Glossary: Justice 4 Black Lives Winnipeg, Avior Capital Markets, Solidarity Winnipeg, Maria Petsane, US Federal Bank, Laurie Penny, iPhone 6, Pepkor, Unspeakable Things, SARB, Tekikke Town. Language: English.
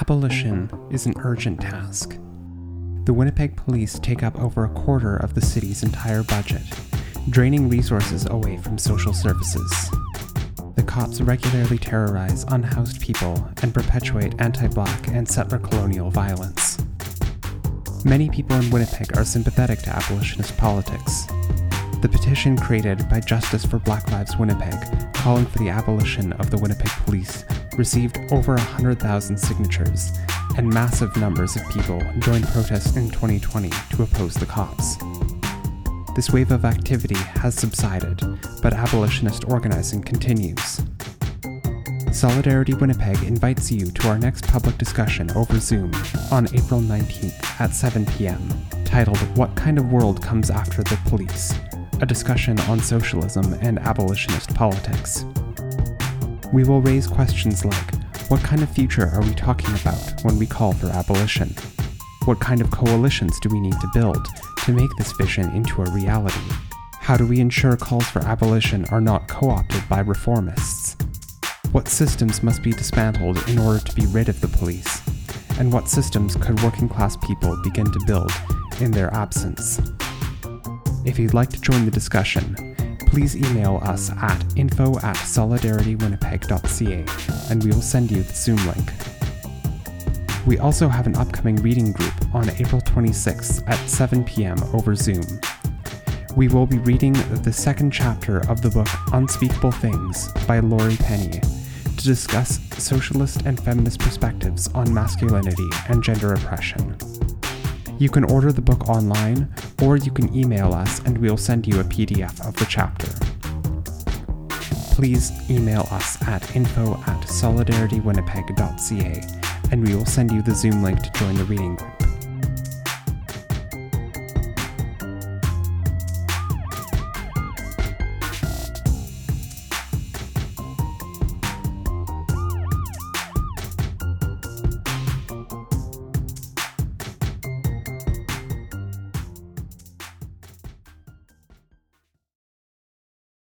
abolition is an urgent task. The Winnipeg police take up over a quarter of the city's entire budget, draining resources away from social services. The cops regularly terrorize unhoused people and perpetuate anti-Black and settler colonial violence. Many people in Winnipeg are sympathetic to abolitionist politics. The petition created by Justice 4 Black Lives Winnipeg, calling for the abolition of the Winnipeg police, received over 100,000 signatures, and massive numbers of people joined protests in 2020 to oppose the cops. This wave of activity has subsided, but abolitionist organizing continues. Solidarity Winnipeg invites you to our next public discussion over Zoom on April 19th at 7 p.m., titled What Kind of World Comes After the Police? A discussion on socialism and abolitionist politics. We will raise questions like, what kind of future are we talking about when we call for abolition? What kind of coalitions do we need to build to make this vision into a reality? How do we ensure calls for abolition are not co-opted by reformists? What systems must be dismantled in order to be rid of the police? And what systems could working-class people begin to build in their absence? If you'd like to join the discussion, please email us at info@solidaritywinnipeg.ca and we will send you the Zoom link. We also have an upcoming reading group on April 26th at 7 p.m. over Zoom. We will be reading the second chapter of the book Unspeakable Things by Laurie Penny to discuss socialist and feminist perspectives on masculinity and gender oppression. You can order the book online, or you can email us and we'll send you a PDF of the chapter. Please email us at info@solidaritywinnipeg.ca and we will send you the Zoom link to join the reading group.